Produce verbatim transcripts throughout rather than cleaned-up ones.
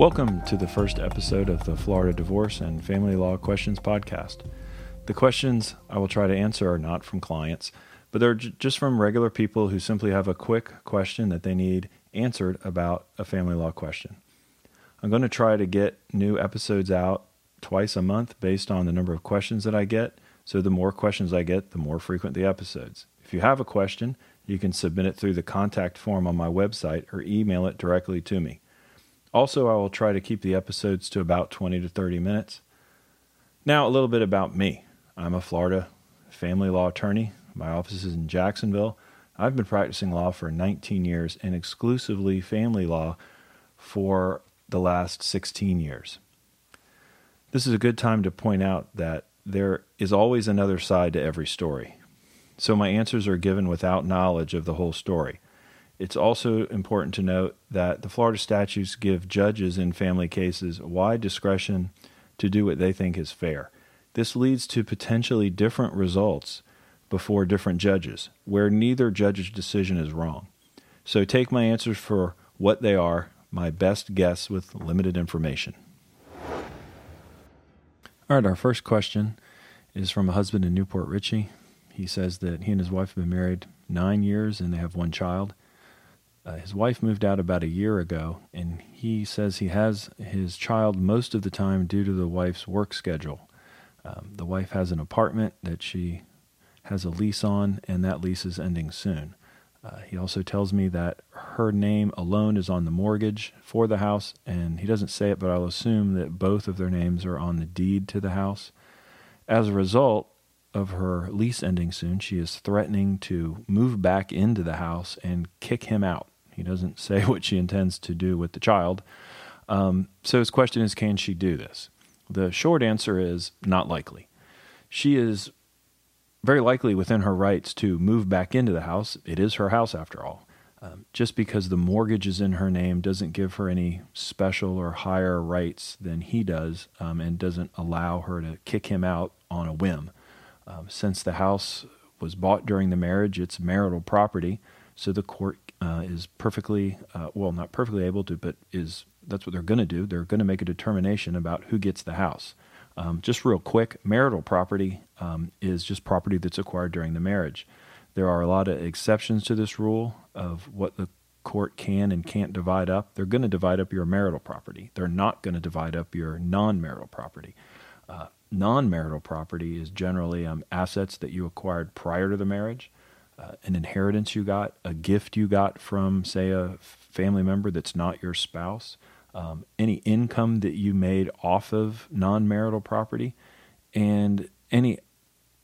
Welcome to the first episode of the Florida Divorce and Family Law Questions podcast. The questions I will try to answer are not from clients, but they're j- just from regular people who simply have a quick question that they need answered about a family law question. I'm going to try to get new episodes out twice a month based on the number of questions that I get. So the more questions I get, the more frequent the episodes. If you have a question, you can submit it through the contact form on my website or email it directly to me. Also, I will try to keep the episodes to about twenty to thirty minutes. Now, a little bit about me. I'm a Florida family law attorney. My office is in Jacksonville. I've been practicing law for nineteen years and exclusively family law for the last sixteen years. This is a good time to point out that there is always another side to every story. So my answers are given without knowledge of the whole story. It's also important to note that the Florida statutes give judges in family cases wide discretion to do what they think is fair. This leads to potentially different results before different judges, where neither judge's decision is wrong. So take my answers for what they are, my best guess with limited information. All right, our first question is from a husband in Newport Richey. He says that he and his wife have been married nine years and they have one child. Uh, his wife moved out about a year ago, and he says he has his child most of the time due to the wife's work schedule. Um, the wife has an apartment that she has a lease on, and that lease is ending soon. Uh, he also tells me that her name alone is on the mortgage for the house, and he doesn't say it, but I'll assume that both of their names are on the deed to the house. As a result of her lease ending soon, she is threatening to move back into the house and kick him out. He doesn't say what she intends to do with the child. Um, so his question is, can she do this? The short answer is not likely. She is very likely within her rights to move back into the house. It is her house after all. Um, just because the mortgage is in her name doesn't give her any special or higher rights than he does, um, and doesn't allow her to kick him out on a whim. Um, since the house was bought during the marriage, it's marital property. So the court uh, is perfectly, uh, well, not perfectly able to, but is that's what they're going to do. They're going to make a determination about who gets the house. Um, just real quick, marital property um, is just property that's acquired during the marriage. There are a lot of exceptions to this rule of what the court can and can't divide up. They're going to divide up your marital property. They're not going to divide up your non-marital property. Uh, non-marital property is generally um, assets that you acquired prior to the marriage, uh, an inheritance you got, a gift you got from, say, a family member that's not your spouse, Um, any income that you made off of non-marital property, and any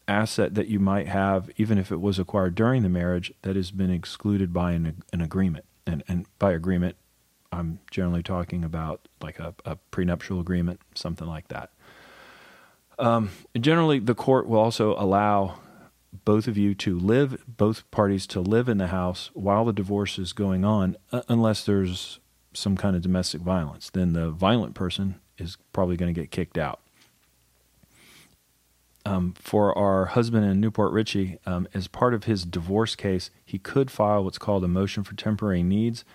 asset that you might have, even if it was acquired during the marriage, that has been excluded by an, an agreement. And, and by agreement, I'm generally talking about like a, a prenuptial agreement, something like that. Um, generally, the court will also allow both of you to live, both parties to live in the house while the divorce is going on, uh, unless there's some kind of domestic violence. Then the violent person is probably going to get kicked out. Um, for our husband in Newport Richey, um, as part of his divorce case, he could file what's called a motion for temporary needs.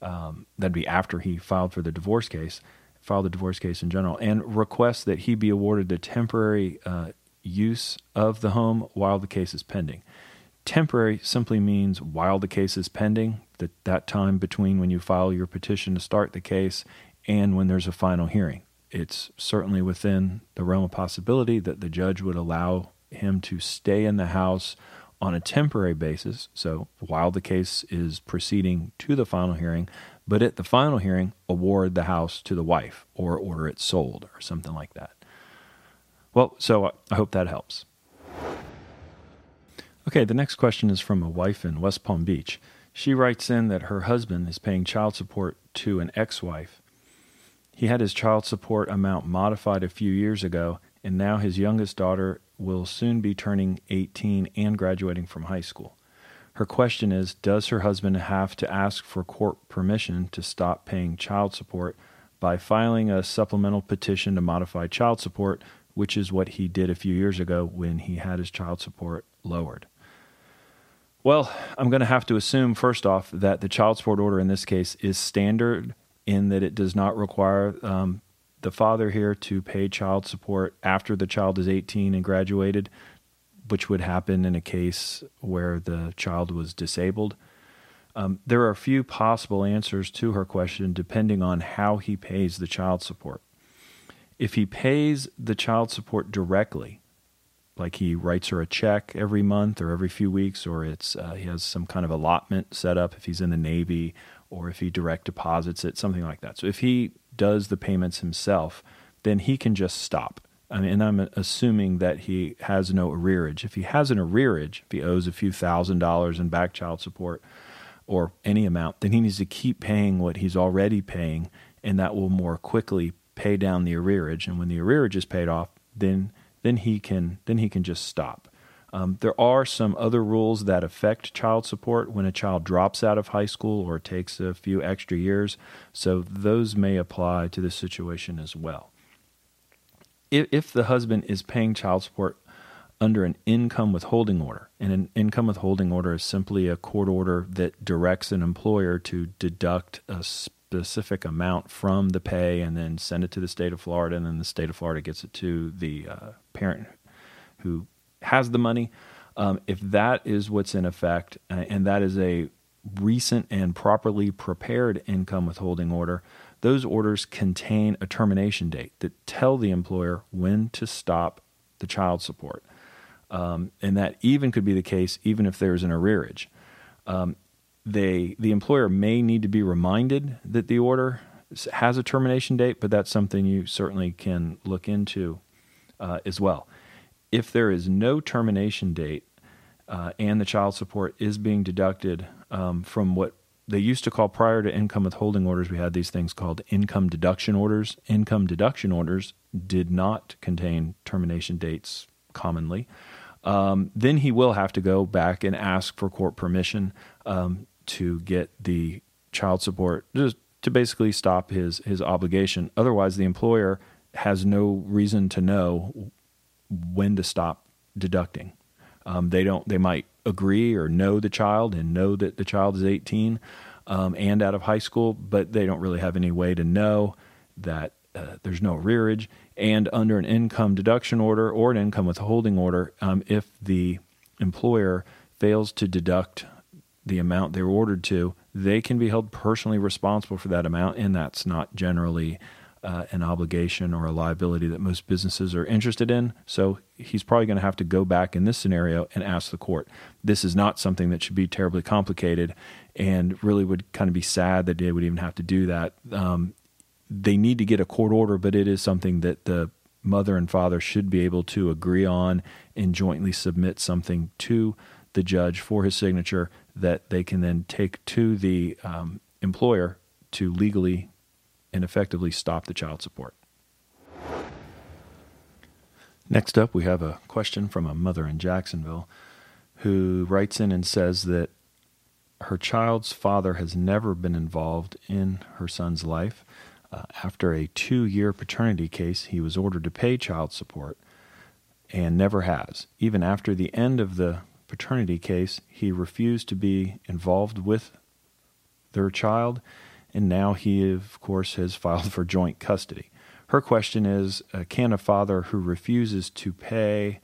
Um, that'd be after he filed for the divorce case, filed the divorce case in general, and request that he be awarded the temporary uh, use of the home while the case is pending. Temporary simply means while the case is pending, that that time between when you file your petition to start the case and when there's a final hearing. It's certainly within the realm of possibility that the judge would allow him to stay in the house on a temporary basis, so while the case is proceeding to the final hearing, but at the final hearing, award the house to the wife or order it sold or something like that. Well, so I hope that helps. Okay, the next question is from a wife in West Palm Beach. She writes in that her husband is paying child support to an ex-wife. He had his child support amount modified a few years ago, and now his youngest daughter will soon be turning eighteen and graduating from high school. Her question is, does her husband have to ask for court permission to stop paying child support by filing a supplemental petition to modify child support, which is what he did a few years ago when he had his child support lowered? Well, I'm going to have to assume, first off, that the child support order in this case is standard in that it does not require um, the father here to pay child support after the child is eighteen and graduated, which would happen in a case where the child was disabled. Um, there are a few possible answers to her question depending on how he pays the child support. If he pays the child support directly, like he writes her a check every month or every few weeks, or it's uh, he has some kind of allotment set up if he's in the Navy, or if he direct deposits it, something like that. So if he does the payments himself, then he can just stop. I mean, and I'm assuming that he has no arrearage. If he has an arrearage, if he owes a few thousand dollars in back child support or any amount, then he needs to keep paying what he's already paying, and that will more quickly pay down the arrearage. And when the arrearage is paid off, then then he can then he can just stop. Um, there are some other rules that affect child support when a child drops out of high school or takes a few extra years, so those may apply to this situation as well. If, if the husband is paying child support under an income withholding order, and an income withholding order is simply a court order that directs an employer to deduct a specific amount from the pay and then send it to the state of Florida, and then the state of Florida gets it to the uh, parent who has the money. Um, if that is what's in effect, uh, and that is a recent and properly prepared income withholding order, those orders contain a termination date that tell the employer when to stop the child support. Um, and that even could be the case even if there's an arrearage. Um, they, the employer may need to be reminded that the order has a termination date, but that's something you certainly can look into uh, as well. If there is no termination date uh, and the child support is being deducted um, from what they used to call, prior to income withholding orders, we had these things called income deduction orders. Income deduction orders did not contain termination dates commonly. Um, then he will have to go back and ask for court permission um, to get the child support, just to basically stop his, his obligation. Otherwise, the employer has no reason to know when to stop deducting. Um, they don't. They might agree or know the child and know that the child is eighteen um, and out of high school, but they don't really have any way to know that Uh, there's no arrearage, and under an income deduction order or an income withholding order, um, if the employer fails to deduct the amount they were ordered to, they can be held personally responsible for that amount, and that's not generally uh, an obligation or a liability that most businesses are interested in. So he's probably going to have to go back in this scenario and ask the court. This is not something that should be terribly complicated, and really would kind of be sad that they would even have to do that. Um, They need to get a court order, but it is something that the mother and father should be able to agree on and jointly submit something to the judge for his signature that they can then take to the um, employer to legally and effectively stop the child support. Next up, we have a question from a mother in Jacksonville who writes in and says that her child's father has never been involved in her son's life. Uh, after a two-year paternity case, he was ordered to pay child support and never has. Even after the end of the paternity case, he refused to be involved with their child, and now he, of course, has filed for joint custody. Her question is, uh, can a father who refuses to pay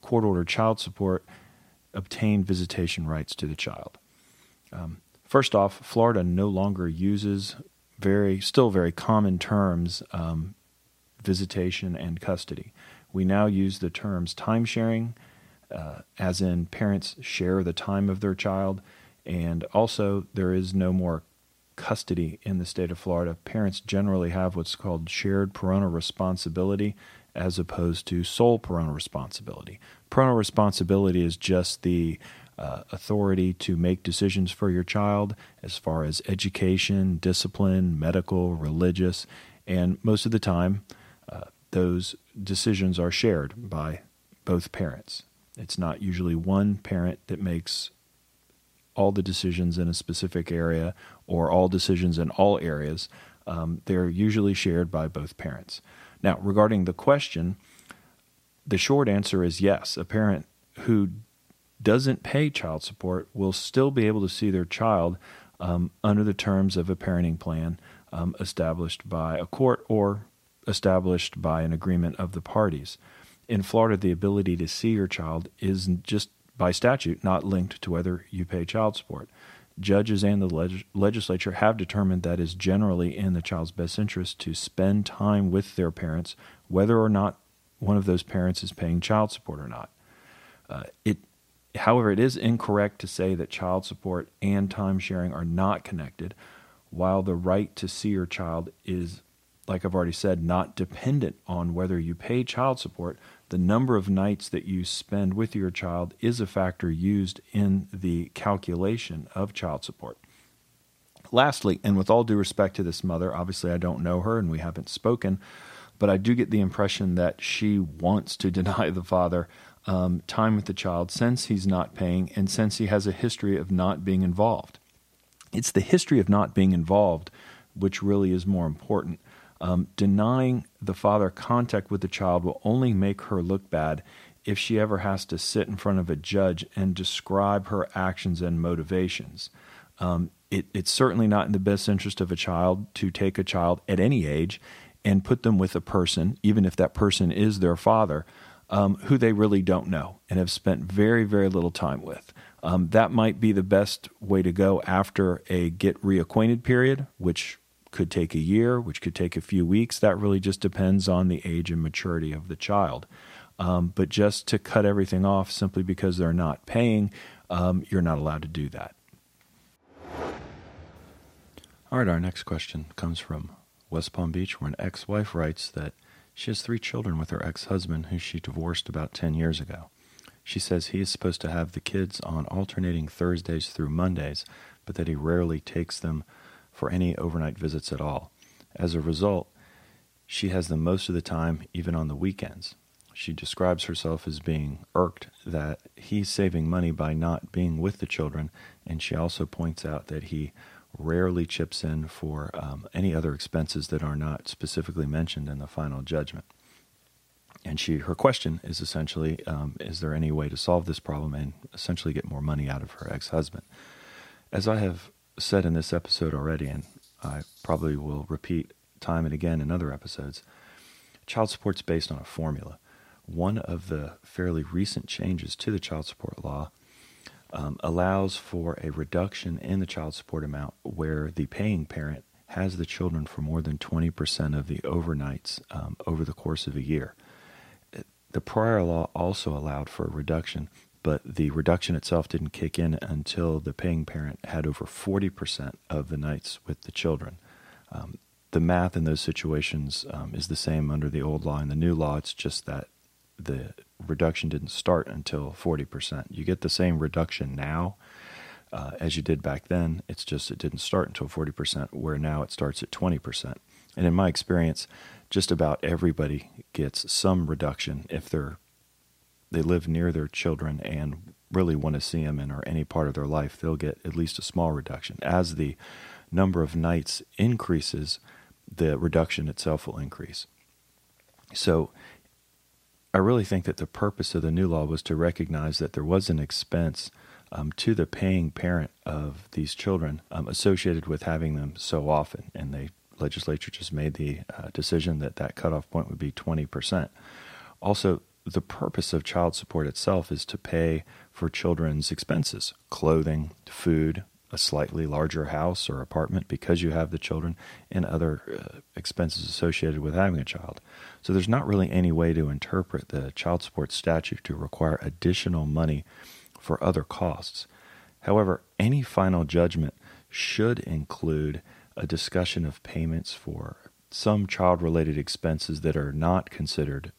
court-ordered child support obtain visitation rights to the child? Um, first off, Florida no longer uses very, still very common terms, um, visitation and custody. We now use the terms time sharing, uh, as in parents share the time of their child, and also there is no more custody in the state of Florida. Parents generally have what's called shared parental responsibility as opposed to sole parental responsibility. Parental responsibility is just the Uh, authority to make decisions for your child as far as education, discipline, medical, religious, and most of the time uh, those decisions are shared by both parents. It's not usually one parent that makes all the decisions in a specific area or all decisions in all areas. Um, they're usually shared by both parents. Now, regarding the question, the short answer is yes. A parent who doesn't pay child support will still be able to see their child um, under the terms of a parenting plan um, established by a court or established by an agreement of the parties. In Florida, the ability to see your child is just by statute not linked to whether you pay child support. Judges and the leg- legislature have determined that it's generally in the child's best interest to spend time with their parents, whether or not one of those parents is paying child support or not. Uh, it, however, it is incorrect to say that child support and time sharing are not connected, while the right to see your child is, like I've already said, not dependent on whether you pay child support. The number of nights that you spend with your child is a factor used in the calculation of child support. Lastly, and with all due respect to this mother, obviously I don't know her and we haven't spoken, but I do get the impression that she wants to deny the father um, time with the child since he's not paying and since he has a history of not being involved. It's the history of not being involved which really is more important. Um, denying the father contact with the child will only make her look bad if she ever has to sit in front of a judge and describe her actions and motivations. Um, it, it's certainly not in the best interest of a child to take a child at any age and put them with a person, even if that person is their father, um, who they really don't know and have spent very, very little time with. Um, that might be the best way to go after a get reacquainted period, which could take a year, which could take a few weeks. That really just depends on the age and maturity of the child. Um, but just to cut everything off simply because they're not paying, um, you're not allowed to do that. All right, our next question comes from West Palm Beach, where an ex-wife writes that she has three children with her ex-husband who she divorced about ten years ago. She says he is supposed to have the kids on alternating Thursdays through Mondays, but that he rarely takes them for any overnight visits at all. As a result, she has them most of the time, even on the weekends. She describes herself as being irked that he's saving money by not being with the children, and she also points out that he rarely chips in for um, any other expenses that are not specifically mentioned in the final judgment. And she, her question is essentially, um, is there any way to solve this problem and essentially get more money out of her ex-husband? As I have said in this episode already, and I probably will repeat time and again in other episodes, child support's based on a formula. One of the fairly recent changes to the child support law um, allows for a reduction in the child support amount where the paying parent has the children for more than twenty percent of the overnights um, over the course of a year. The prior law also allowed for a reduction, but the reduction itself didn't kick in until the paying parent had over forty percent of the nights with the children. Um, the math in those situations um, is the same under the old law and the new law. It's just that the reduction didn't start until forty percent. You get the same reduction now uh, as you did back then. It's just it didn't start until forty percent, where now it starts at twenty percent. And in my experience, just about everybody gets some reduction if they're they live near their children and really want to see them in or any part of their life. They'll get at least a small reduction. As the number of nights increases, the reduction itself will increase. So I really think that the purpose of the new law was to recognize that there was an expense um, to the paying parent of these children um, associated with having them so often. And the legislature just made the uh, decision that that cutoff point would be twenty percent. Also, the purpose of child support itself is to pay for children's expenses, clothing, food, a slightly larger house or apartment because you have the children, and other uh, expenses associated with having a child. So there's not really any way to interpret the child support statute to require additional money for other costs. However, any final judgment should include a discussion of payments for some child-related expenses that are not considered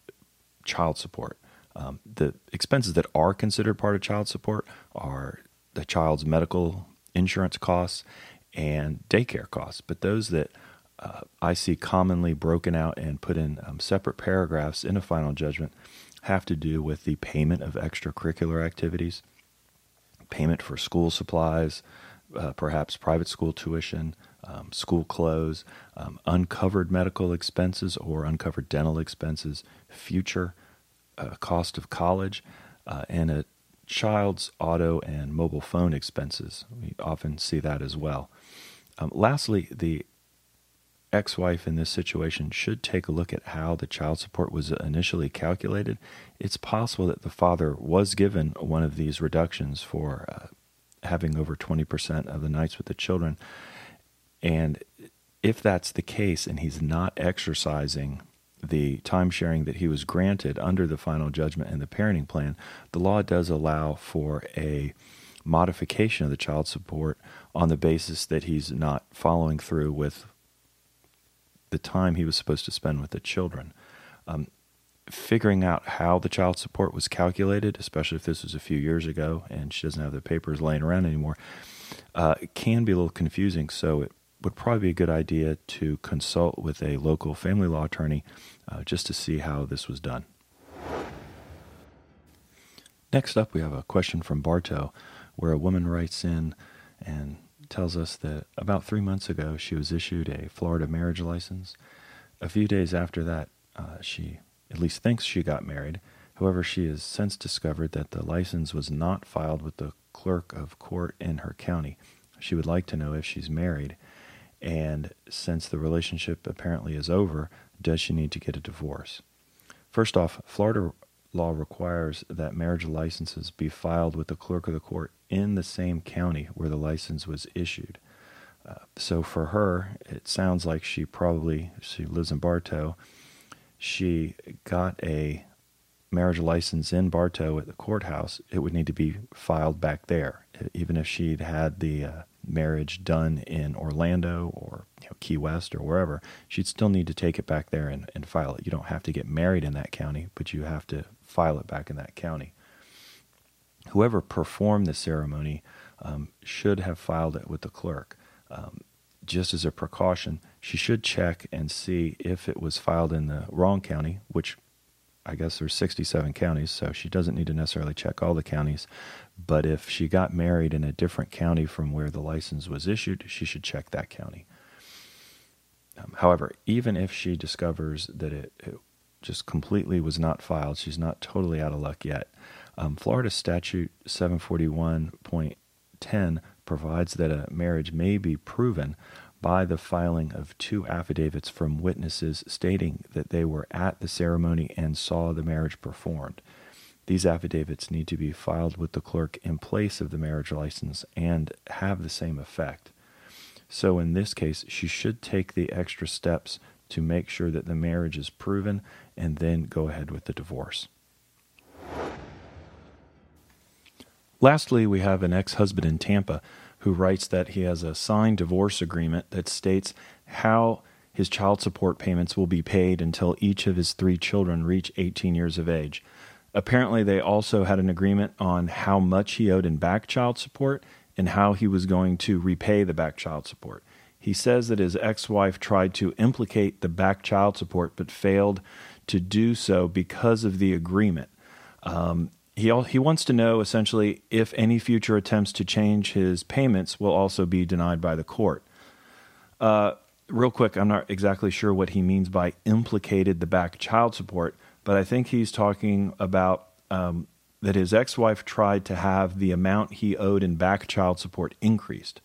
child support. Um, the expenses that are considered part of child support are the child's medical insurance costs and daycare costs, but those that uh, I see commonly broken out and put in um, separate paragraphs in a final judgment have to do with the payment of extracurricular activities, payment for school supplies, uh, perhaps private school tuition, Um, school clothes, um, uncovered medical expenses or uncovered dental expenses, future uh, cost of college, uh, and a child's auto and mobile phone expenses. We often see that as well. Um, lastly, the ex-wife in this situation should take a look at how the child support was initially calculated. It's possible that the father was given one of these reductions for uh, having over twenty percent of the nights with the children. And if that's the case and he's not exercising the time sharing that he was granted under the final judgment and the parenting plan, the law does allow for a modification of the child support on the basis that he's not following through with the time he was supposed to spend with the children. Um, figuring out how the child support was calculated, especially if this was a few years ago and she doesn't have the papers laying around anymore, uh, it can be a little confusing. So it would probably be a good idea to consult with a local family law attorney uh, just to see how this was done. Next up, we have a question from Bartow, where a woman writes in and tells us that about three months ago, she was issued a Florida marriage license. A few days after that, uh, she at least thinks she got married. However, she has since discovered that the license was not filed with the clerk of court in her county. She would like to know if she's married, and since the relationship apparently is over, does she need to get a divorce? First off, Florida law requires that marriage licenses be filed with the clerk of the court in the same county where the license was issued. Uh, so for her, it sounds like she probably, she lives in Bartow, she got a marriage license in Bartow at the courthouse. It would need to be filed back there, even if she'd had the uh, marriage done in Orlando or you know, Key West or wherever. She'd still need to take it back there and, and file it. You don't have to get married in that county, but you have to file it back in that county. Whoever performed the ceremony um, should have filed it with the clerk. Um, just as a precaution, she should check and see if it was filed in the wrong county, which I guess there's sixty-seven counties, so she doesn't need to necessarily check all the counties. But if she got married in a different county from where the license was issued, she should check that county. Um, however, even if she discovers that it, it just completely was not filed, she's not totally out of luck yet. Um, Florida Statute seven forty-one point ten provides that a marriage may be proven by the filing of two affidavits from witnesses stating that they were at the ceremony and saw the marriage performed. These affidavits need to be filed with the clerk in place of the marriage license and have the same effect. So in this case, she should take the extra steps to make sure that the marriage is proven and then go ahead with the divorce. Lastly, we have an ex-husband in Tampa who writes that he has a signed divorce agreement that states how his child support payments will be paid until each of his three children reach eighteen years of age. Apparently, they also had an agreement on how much he owed in back child support and how he was going to repay the back child support. He says that his ex-wife tried to implicate the back child support but failed to do so because of the agreement. Um, He he wants to know, essentially, if any future attempts to change his payments will also be denied by the court. Uh, real quick, I'm not exactly sure what he means by implicated the back child support, but I think he's talking about um, that his ex-wife tried to have the amount he owed in back child support increased.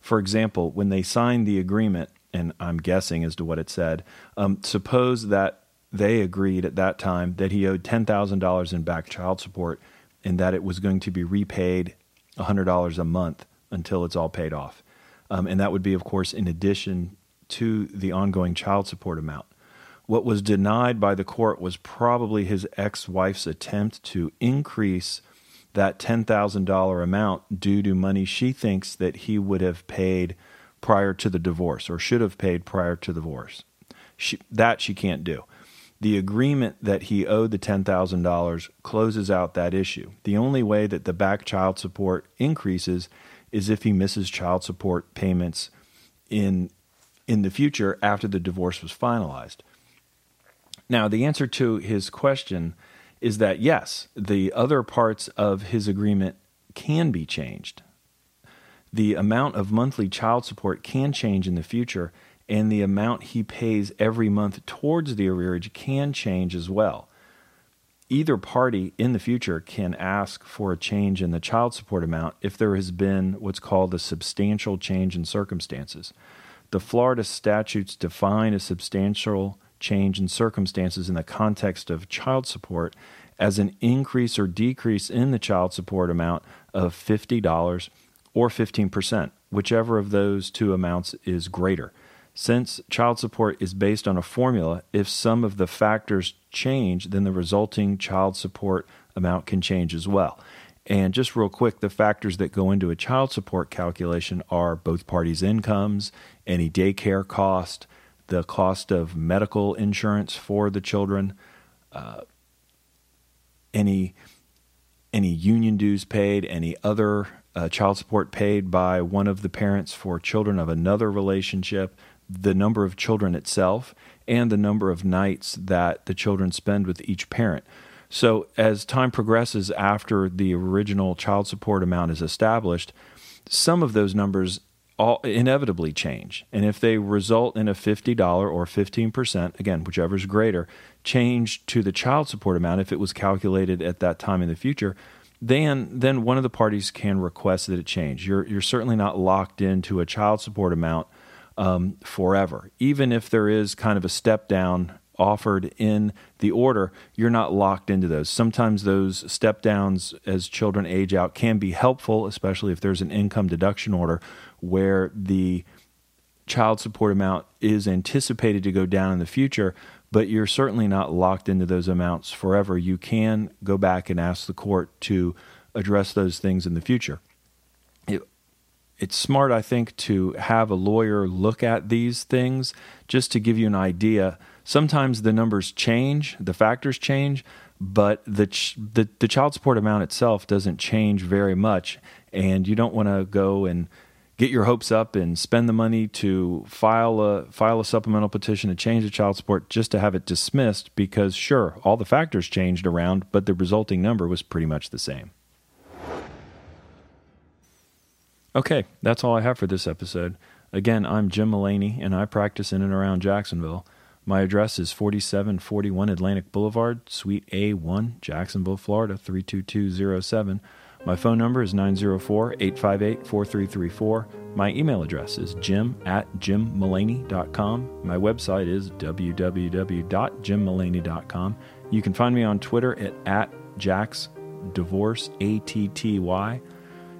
For example, when they signed the agreement, and I'm guessing as to what it said, um, suppose that they agreed at that time that he owed ten thousand dollars in back child support and that it was going to be repaid one hundred dollars a month until it's all paid off. Um, and that would be, of course, in addition to the ongoing child support amount. What was denied by the court was probably his ex-wife's attempt to increase that ten thousand dollars amount due to money she thinks that he would have paid prior to the divorce or should have paid prior to the divorce. She, that she can't do. The agreement that he owed the ten thousand dollars closes out that issue. The only way that the back child support increases is if he misses child support payments in, in the future after the divorce was finalized. Now, the answer to his question is that, yes, the other parts of his agreement can be changed. The amount of monthly child support can change in the future, and the amount he pays every month towards the arrearage can change as well. Either party in the future can ask for a change in the child support amount if there has been what's called a substantial change in circumstances. the Florida statutes define a substantial change in circumstances in the context of child support as an increase or decrease in the child support amount of fifty dollars or fifteen percent, whichever of those two amounts is greater. Since child support is based on a formula, if some of the factors change, then the resulting child support amount can change as well. And just real quick, the factors that go into a child support calculation are both parties' incomes, any daycare cost, the cost of medical insurance for the children, uh, any any union dues paid, any other uh, child support paid by one of the parents for children of another relationship, the number of children itself, and the number of nights that the children spend with each parent. So as time progresses after the original child support amount is established, some of those numbers all inevitably change. And if they result in a fifty dollars or fifteen percent, again, whichever is greater, change to the child support amount, if it was calculated at that time in the future, then then one of the parties can request that it change. You're, you're certainly not locked into a child support amount um, forever. Even if there is kind of a step down offered in the order, you're not locked into those. Sometimes those step downs as children age out can be helpful, especially if there's an income deduction order where the child support amount is anticipated to go down in the future, but you're certainly not locked into those amounts forever. You can go back and ask the court to address those things in the future. It, It's smart, I think, to have a lawyer look at these things just to give you an idea. Sometimes the numbers change, the factors change, but the ch- the, the child support amount itself doesn't change very much, and you don't want to go and get your hopes up and spend the money to file a file a supplemental petition to change the child support just to have it dismissed because, sure, all the factors changed around, but the resulting number was pretty much the same. Okay, that's all I have for this episode. Again, I'm Jim Mullaney, and I practice in and around Jacksonville. My address is forty-seven forty-one Atlantic Boulevard, Suite A one, Jacksonville, Florida, three two two zero seven. My phone number is nine zero four, eight five eight, four three three four. My email address is jim at jimmullaney dot com. My website is w w w dot jim mullaney dot com. You can find me on Twitter at, at jacksdivorceatty.